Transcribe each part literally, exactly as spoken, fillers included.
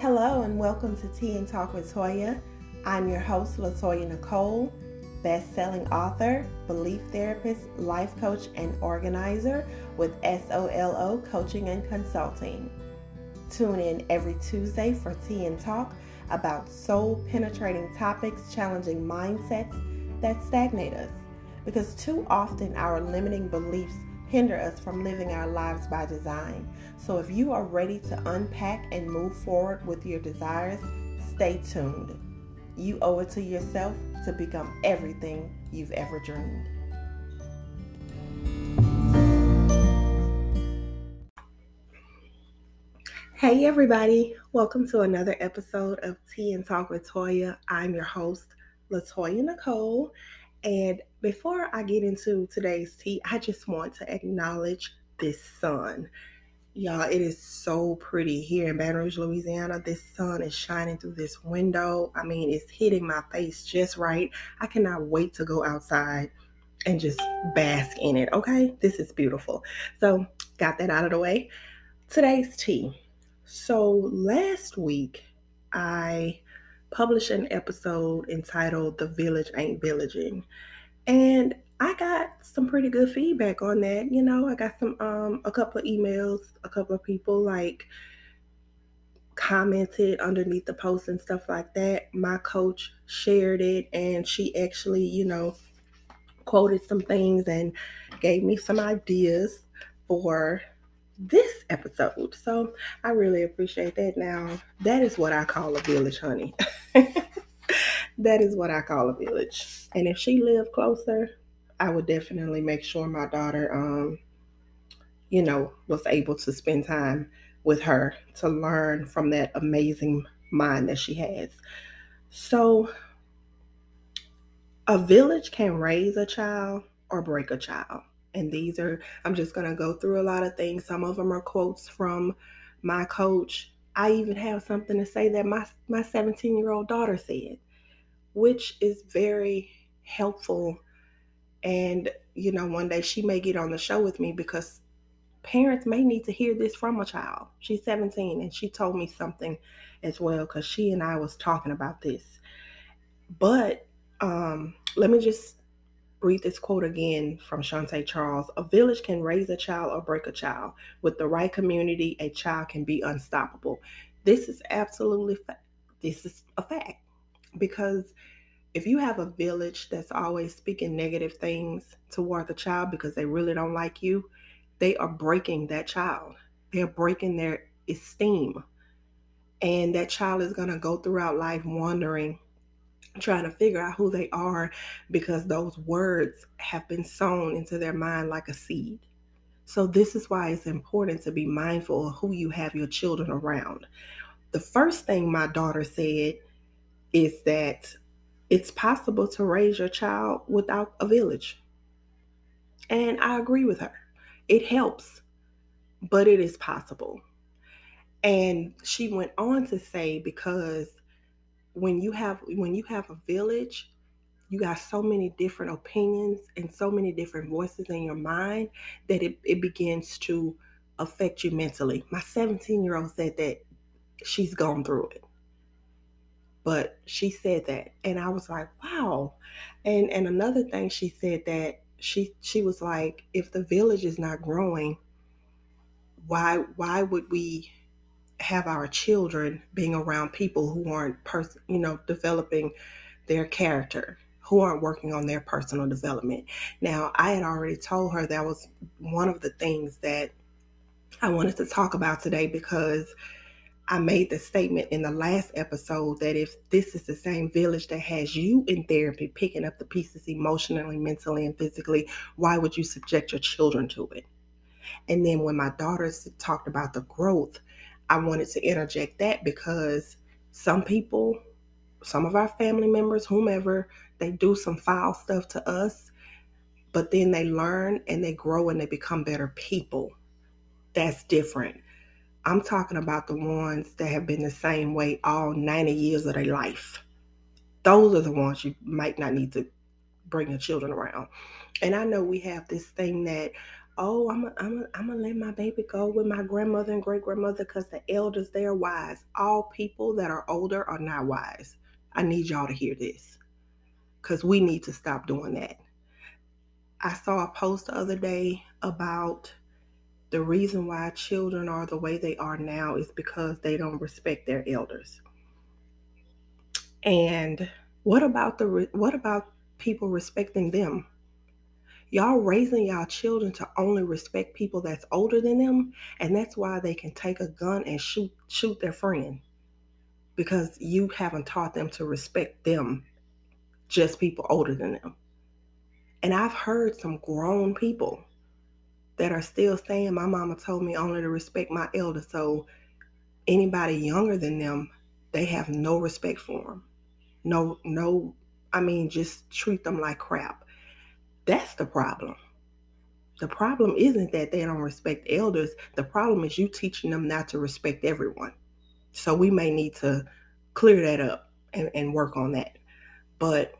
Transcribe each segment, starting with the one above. Hello and welcome to Tea and Talk with Toya. I'm your host, LaToya Nicole, best-selling author, belief therapist, life coach, and organizer with SOLO Coaching and Consulting. Tune in every Tuesday for Tea and Talk about soul-penetrating topics, challenging mindsets that stagnate us. Because too often our limiting beliefs hinder us from living our lives by design. So if you are ready to unpack and move forward with your desires, stay tuned. You owe it to yourself to become everything you've ever dreamed. Hey everybody, welcome to another episode of Tea and Talk with Toya. I'm your host, LaToya Nicole. And before I get into today's tea, I just want to acknowledge this sun. Y'all, it is so pretty here in Baton Rouge, Louisiana. This sun is shining through this window. I mean, it's hitting my face just right. I cannot wait to go outside and just bask in it, okay? This is beautiful. So, got that out of the way. Today's tea. So, last week, I published an episode entitled The Village Ain't Villaging. And I got some pretty good feedback on that. You know, I got some, um, a couple of emails, a couple of people like commented underneath the post and stuff like that. My coach shared it and she actually, you know, quoted some things and gave me some ideas for this episode. So I really appreciate that. Now, that is what I call a village, honey. That is what I call a village. And if she lived closer, I would definitely make sure my daughter, um, you know, was able to spend time with her to learn from that amazing mind that she has. So a village can raise a child or break a child. And these are, I'm just going to go through a lot of things. Some of them are quotes from my coach. I even have something to say that my, my seventeen-year-old daughter said, which is very helpful. And, you know, one day she may get on the show with me because parents may need to hear this from a child. She's seventeen and she told me something as well because she and I was talking about this. But um, let me just read this quote again from Shantae Charles. A village can raise a child or break a child. With the right community, a child can be unstoppable. This is absolutely, fa- this is a fact. Because if you have a village that's always speaking negative things toward the child because they really don't like you, they are breaking that child. They're breaking their esteem. And that child is going to go throughout life wandering, trying to figure out who they are because those words have been sown into their mind like a seed. So this is why it's important to be mindful of who you have your children around. The first thing my daughter said is that it's possible to raise your child without a village. And I agree with her. It helps, but it is possible. And she went on to say, because when you have when you have a village, you got so many different opinions and so many different voices in your mind that it, it begins to affect you mentally. My seventeen-year-old said that she's gone through it. But she said that, and I was like, wow. And and another thing she said that she she was like, if the village is not growing, why why would we have our children being around people who aren't pers- you know, developing their character, who aren't working on their personal development? Now, I had already told her that was one of the things that I wanted to talk about today, because I made the statement in the last episode that if this is the same village that has you in therapy, picking up the pieces emotionally, mentally, and physically, why would you subject your children to it? And then when my daughters talked about the growth, I wanted to interject that because some people, some of our family members, whomever, they do some foul stuff to us, but then they learn and they grow and they become better people. That's different. I'm talking about the ones that have been the same way all ninety years of their life. Those are the ones you might not need to bring your children around. And I know we have this thing that, oh, I'm a, I'm a, I'm gonna let my baby go with my grandmother and great-grandmother because the elders, they're wise. All people that are older are not wise. I need y'all to hear this because we need to stop doing that. I saw a post the other day about the reason why children are the way they are now is because they don't respect their elders. And what about the what about people respecting them? Y'all raising y'all children to only respect people that's older than them, and that's why they can take a gun and shoot shoot their friend, because you haven't taught them to respect them, just people older than them. And I've heard some grown people that are still saying, my mama told me only to respect my elder, so anybody younger than them, they have no respect for them. No, no, I mean, just treat them like crap. That's the problem. The problem isn't that they don't respect elders. The problem is you teaching them not to respect everyone. So we may need to clear that up and, and work on that. But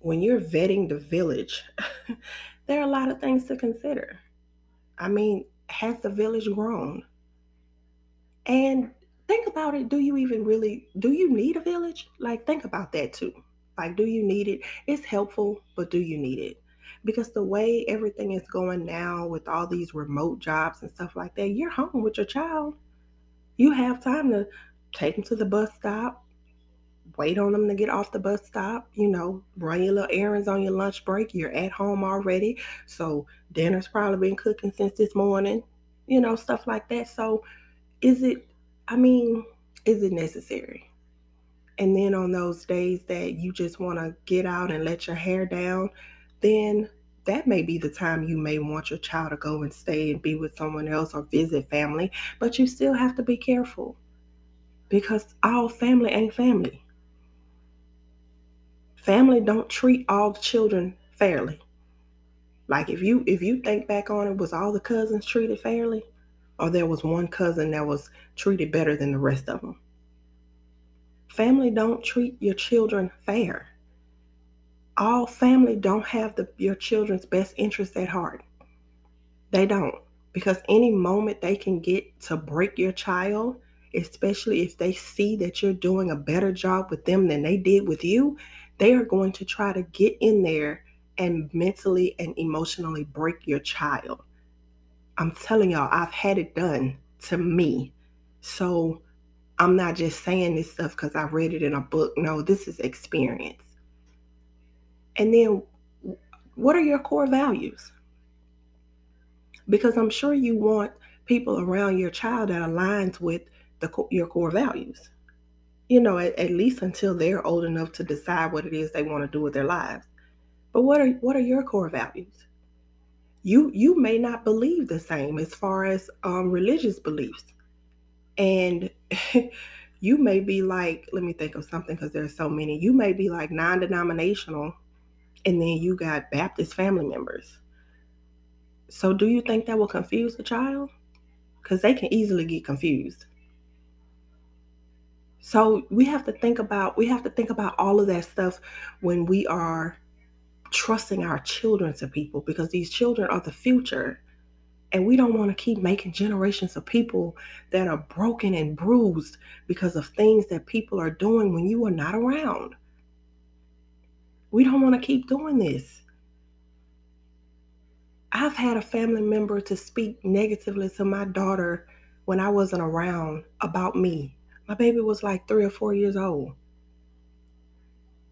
when you're vetting the village, there are a lot of things to consider. I mean, has the village grown? And think about it. Do you even really, do you need a village? Like, think about that too. Like, do you need it? It's helpful, but do you need it? Because the way everything is going now with all these remote jobs and stuff like that, you're home with your child. You have time to take them to the bus stop, wait on them to get off the bus stop, you know, run your little errands on your lunch break. You're at home already. So dinner's probably been cooking since this morning, you know, stuff like that. So is it, I mean, is it necessary? And then on those days that you just want to get out and let your hair down, then that may be the time you may want your child to go and stay and be with someone else or visit family. But you still have to be careful because all family ain't family. Family don't treat all the children fairly. Like if you if you think back on it, was all the cousins treated fairly? Or there was one cousin that was treated better than the rest of them? Family don't treat your children fair. All family don't have the, your children's best interests at heart. They don't. Because any moment they can get to break your child, especially if they see that you're doing a better job with them than they did with you, they are going to try to get in there and mentally and emotionally break your child. I'm telling y'all, I've had it done to me. So I'm not just saying this stuff because I read it in a book. No, this is experience. And then what are your core values? Because I'm sure you want people around your child that aligns with the, your core values, you know, at, at least until they're old enough to decide what it is they want to do with their lives. But what are, what are your core values? You, you may not believe the same as far as um, religious beliefs. And you may be like, let me think of something because there's so many. You may be like non-denominational, and then you got Baptist family members. So do you think that will confuse the child? Because they can easily get confused. So we have to think about, we have to think about all of that stuff when we are trusting our children to people, because these children are the future. And we don't want to keep making generations of people that are broken and bruised because of things that people are doing when you are not around. We don't want to keep doing this. I've had a family member to speak negatively to my daughter when I wasn't around about me. My baby was like three or four years old.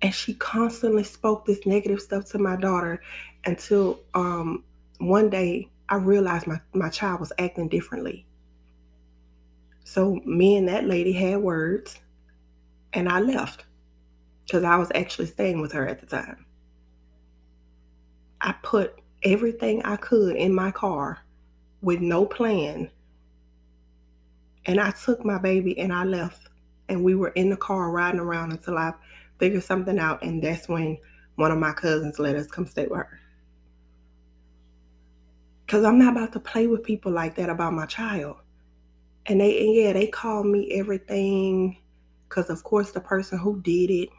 And she constantly spoke this negative stuff to my daughter until um, one day, I realized my, my child was acting differently. So me and that lady had words and I left because I was actually staying with her at the time. I put everything I could in my car with no plan. And I took my baby and I left, and we were in the car riding around until I figured something out. And that's when one of my cousins let us come stay with her. Because I'm not about to play with people like that about my child. And they, and yeah, they call me everything. Because, of course, the person who did it,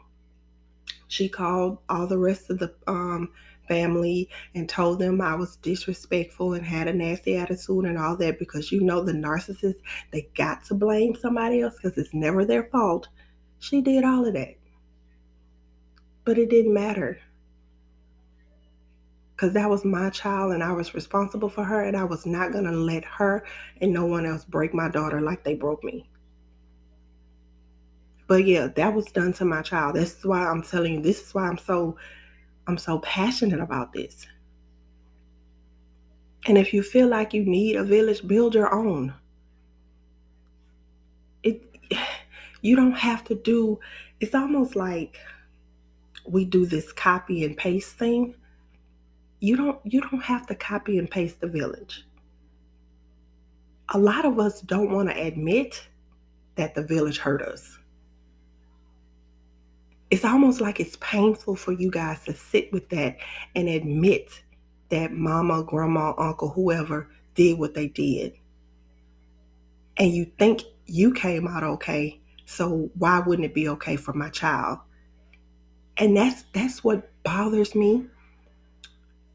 she called all the rest of the um, family and told them I was disrespectful and had a nasty attitude and all that, because you know the narcissist, they got to blame somebody else because it's never their fault. She did all of that. But it didn't matter, because that was my child and I was responsible for her, and I was not going to let her and no one else break my daughter like they broke me. But yeah, that was done to my child. This is why I'm telling you, this is why I'm so, I'm so passionate about this. And if you feel like you need a village, build your own. It, you don't have to do, it's almost like we do this copy and paste thing. You don't, you don't have to copy and paste the village. A lot of us don't want to admit that the village hurt us. It's almost like it's painful for you guys to sit with that and admit that mama, grandma, uncle, whoever did what they did. And you think you came out okay, so why wouldn't it be okay for my child? And that's that's what bothers me,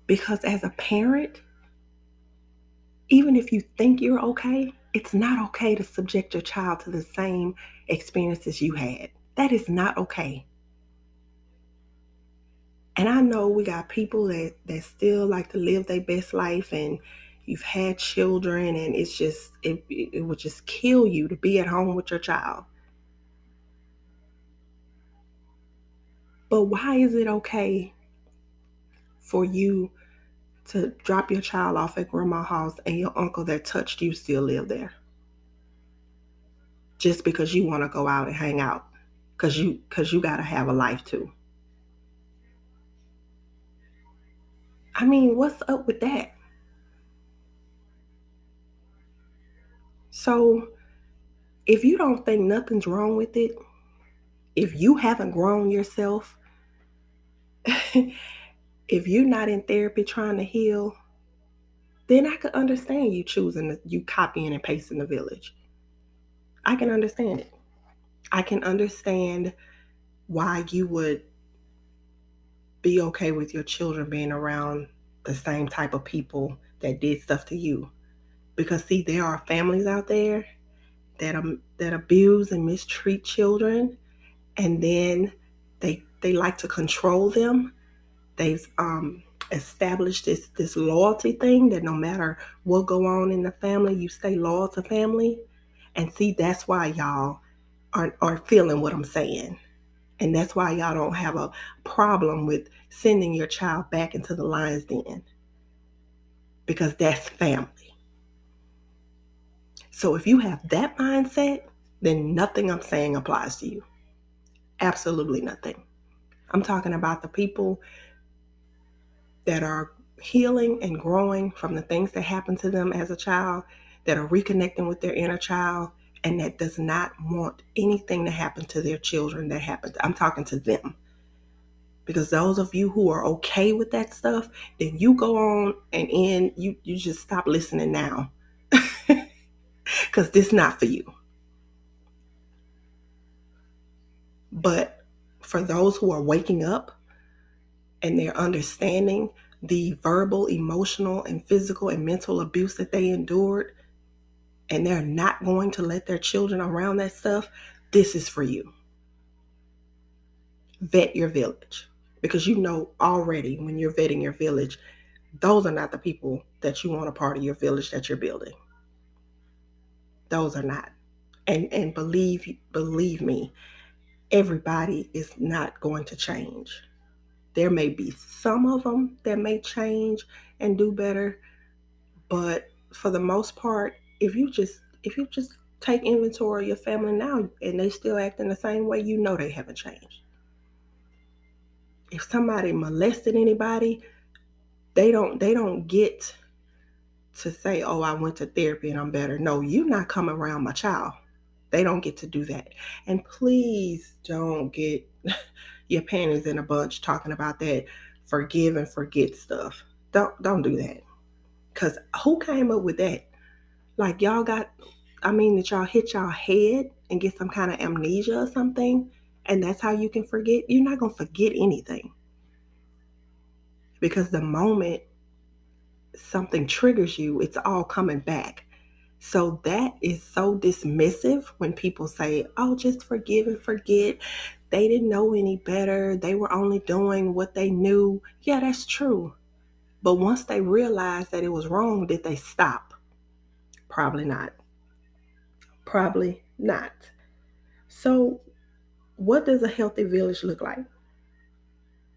because as a parent, even if you think you're okay, it's not okay to subject your child to the same experiences you had. That is not okay. And I know we got people that, that still like to live their best life, and you've had children, and it's just, it, it, it would just kill you to be at home with your child. But why is it okay for you to drop your child off at grandma's house and your uncle that touched you still live there? Just because you want to go out and hang out, because you, because you got to have a life too. I mean, what's up with that? So if you don't think nothing's wrong with it, if you haven't grown yourself, if you're not in therapy trying to heal, then I can understand you choosing, the, you copying and pasting the village. I can understand it. I can understand why you would be okay with your children being around the same type of people that did stuff to you. Because see, there are families out there that um, that abuse and mistreat children, and then they they like to control them. They've um, established this, this loyalty thing that no matter what go on in the family, you stay loyal to family. And see, that's why y'all are, are feeling what I'm saying. And that's why y'all don't have a problem with sending your child back into the lion's den, because that's family. So if you have that mindset, then nothing I'm saying applies to you. Absolutely nothing. I'm talking about the people that are healing and growing from the things that happened to them as a child, that are reconnecting with their inner child, and that does not want anything to happen to their children that happens. I'm talking to them. Because those of you who are okay with that stuff, then you go on and end, you, you just stop listening now. Because this not for you. But for those who are waking up and they're understanding the verbal, emotional, and physical and mental abuse that they endured, and they're not going to let their children around that stuff, this is for you. Vet your village. Because you know already when you're vetting your village, those are not the people that you want a part of your village that you're building. Those are not. And and believe, believe me, everybody is not going to change. There may be some of them that may change and do better, but for the most part, If you just if you just take inventory of your family now and they still acting the same way, you know they haven't changed. If somebody molested anybody, they don't they don't get to say, "Oh, I went to therapy and I'm better." No, you're not coming around my child. They don't get to do that. And please don't get your panties in a bunch talking about that forgive and forget stuff. Don't don't do that. 'Cause who came up with that? Like y'all got, I mean, that y'all hit y'all head and get some kind of amnesia or something, and that's how you can forget. You're not going to forget anything. because the moment something triggers you, it's all coming back. So that is so dismissive when people say, oh, just forgive and forget. They didn't know any better. They were only doing what they knew. Yeah, that's true. But once they realized that it was wrong, did they stop? Probably not. Probably not. So what does a healthy village look like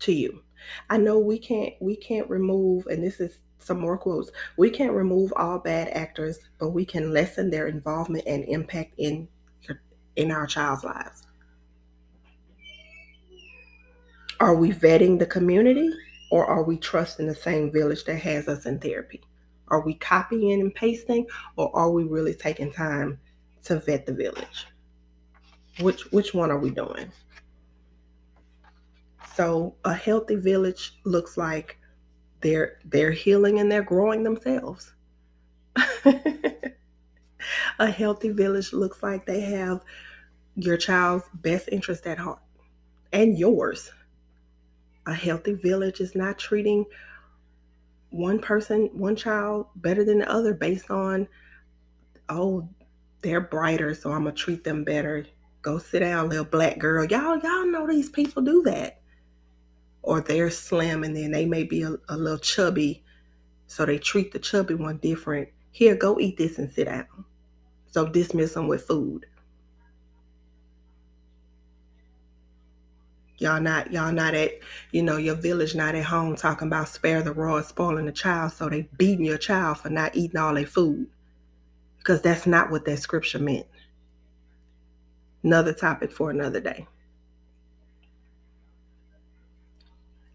to you? I know we can't, we can't remove, and this is some more quotes, we can't remove all bad actors, but we can lessen their involvement and impact in, in our child's lives. Are we vetting the community, or are we trusting the same village that has us in therapy? Are we copying and pasting, or are we really taking time to vet the village? Which, which one are we doing? So a healthy village looks like They're, they're healing and they're growing themselves. A healthy village looks like they have your child's best interest at heart and yours. A healthy village is not treating one person, one child better than the other based on, oh, they're brighter, so I'm going to treat them better. Go sit down, little black girl. Y'all, y'all know these people do that. Or they're slim and then they may be a, a little chubby, so they treat the chubby one different. Here, go eat this and sit down. So dismiss them with food. Y'all not, y'all not at, you know, your village not at home talking about spare the rod, spoiling the child, so they beating your child for not eating all their food. Because that's not what that scripture meant. Another topic for another day.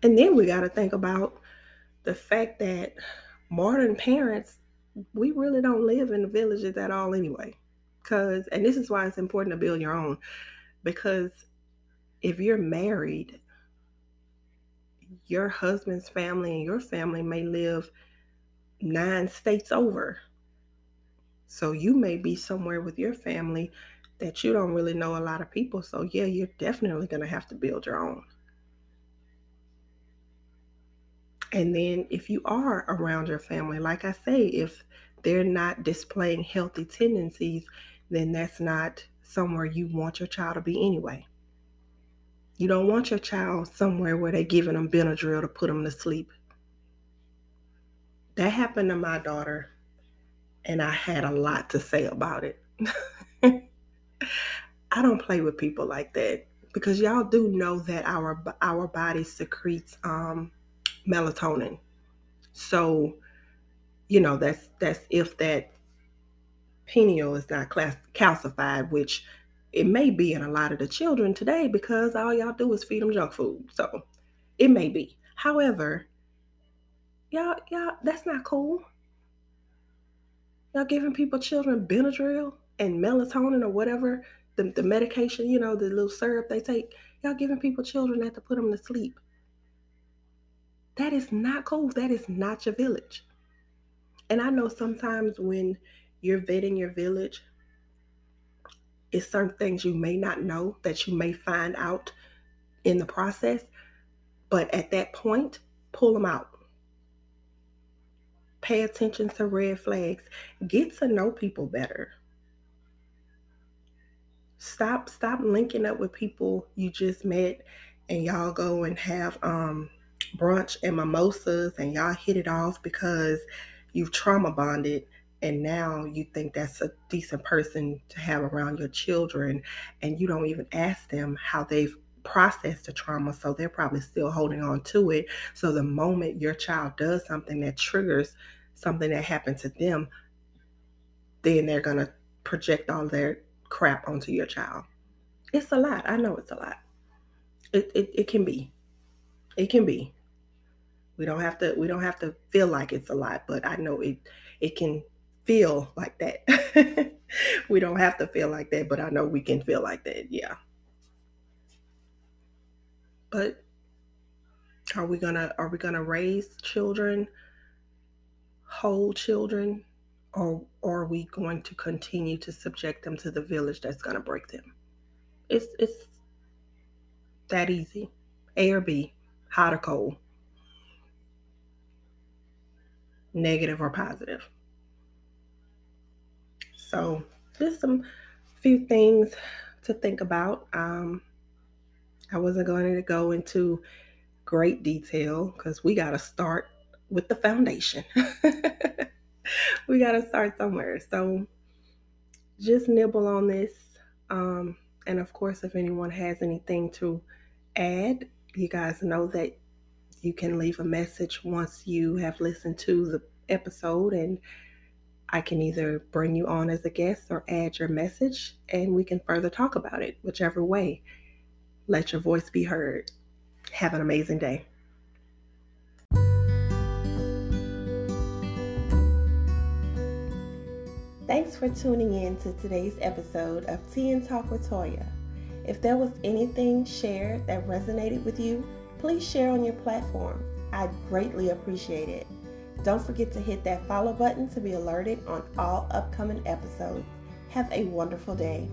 And then we got to think about the fact that modern parents, we really don't live in the villages at all anyway. Because, and this is why it's important to build your own, because if you're married, your husband's family and your family may live nine states over. So you may be somewhere with your family that you don't really know a lot of people. So yeah, you're definitely going to have to build your own. And then if you are around your family, like I say, if they're not displaying healthy tendencies, then that's not somewhere you want your child to be anyway. You don't want your child somewhere where they're giving them Benadryl to put them to sleep. That happened to my daughter, and I had a lot to say about it. I don't play with people like that, because y'all do know that our our body secretes um melatonin. So, you know, that's that's if that pineal is not class, calcified, which it may be in a lot of the children today because all y'all do is feed them junk food. So it may be. However, y'all, y'all, that's not cool. Y'all giving people, children, Benadryl and melatonin or whatever, the, the medication, you know, the little syrup they take. Y'all giving people, children, that to put them to sleep. That is not cool. That is not your village. And I know sometimes when you're vetting your village, it's certain things you may not know that you may find out in the process. But at that point, pull them out. Pay attention to red flags. Get to know people better. Stop, stop linking up with people you just met and y'all go and have, um, brunch and mimosas and y'all hit it off because you've trauma bonded and now you think that's a decent person to have around your children, and you don't even ask them how they've processed the trauma, so they're probably still holding on to it. So the moment your child does something that triggers something that happened to them, then they're gonna project all their crap onto your child. It's a lot. I know it's a lot. It it, it can be. It can be. We don't have to, we don't have to feel like it's a lot, but I know it, it can feel like that. We don't have to feel like that, but I know we can feel like that. Yeah. But are we gonna, are we gonna raise children, whole children, or, or are we going to continue to subject them to the village that's gonna break them? It's, it's that easy. A or B. Hot or cold. negative or positive. So just some few things to think about. Um, I wasn't going to go into great detail because we got to start with the foundation. We got to start somewhere. So just nibble on this. Um, and of course, if anyone has anything to add, you guys know that you can leave a message once you have listened to the episode, and I can either bring you on as a guest or add your message and we can further talk about it. Whichever way, let your voice be heard. Have an amazing day. Thanks for tuning in to today's episode of Tea and Talk with Toya. If there was anything shared that resonated with you, please share on your platform. I'd greatly appreciate it. Don't forget to hit that follow button to be alerted on all upcoming episodes. Have a wonderful day.